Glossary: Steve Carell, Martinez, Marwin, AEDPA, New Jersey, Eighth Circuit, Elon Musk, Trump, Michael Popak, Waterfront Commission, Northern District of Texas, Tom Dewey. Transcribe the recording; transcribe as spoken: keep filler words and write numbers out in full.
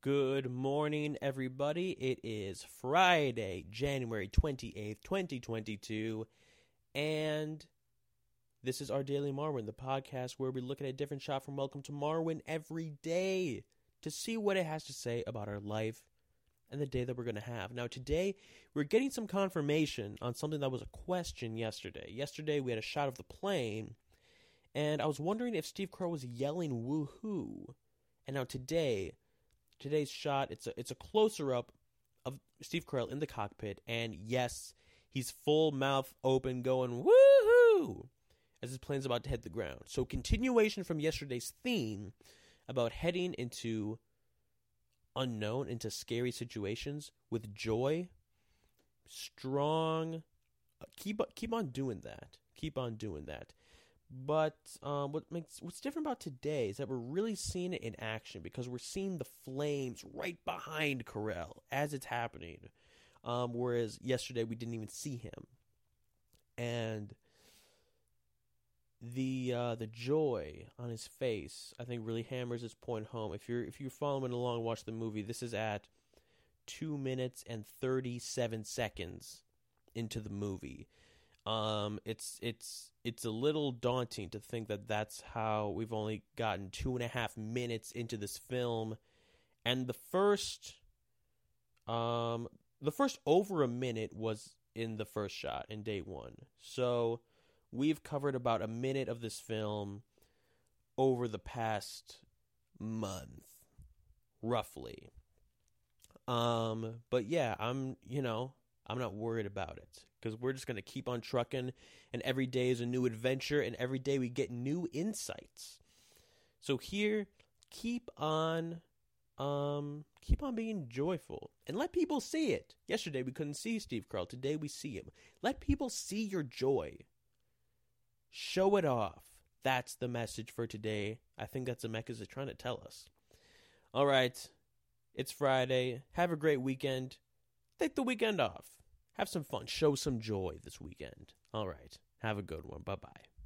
Good morning, everybody. It is Friday, January twenty-eighth, twenty twenty-two, and this is our Daily Marwin, the podcast where we look at a different shot from Welcome to Marwin every day to see what it has to say about our life and the day that we're going to have. Now, today, we're getting some confirmation on something that was a question yesterday. Yesterday, we had a shot of the plane, and I was wondering if Steve Carell was yelling woohoo, and now today... Today's shot, it's a it's a closer up of Steve Carell in the cockpit, and yes, he's full mouth open going woohoo as his plane's about to hit the ground. So continuation from yesterday's theme about heading into unknown, into scary situations with joy, strong. Keep keep on doing that. Keep on doing that. But um, what makes what's different about today is that we're really seeing it in action because we're seeing the flames right behind Carell as it's happening, um, whereas yesterday we didn't even see him. And the uh, the joy on his face, I think, really hammers this point home. If you're if you're following along, watch the movie. This is at two minutes and thirty-seven seconds into the movie. Um, it's it's it's a little daunting to think that that's how we've only gotten two and a half minutes into this film, and the first, um, the first over a minute was in the first shot in day one. So we've covered about a minute of this film over the past month, roughly. Um, but yeah, I'm you know. I'm not worried about it because we're just going to keep on trucking, and every day is a new adventure, and every day we get new insights. So here, keep on, um, keep on being joyful and let people see it. Yesterday we couldn't see Steve Carell. Today we see him. Let people see your joy. Show it off. That's the message for today. I think that's what Mecca's trying to tell us. All right, it's Friday. Have a great weekend. Take the weekend off. Have some fun. Show some joy this weekend. All right. Have a good one. Bye-bye.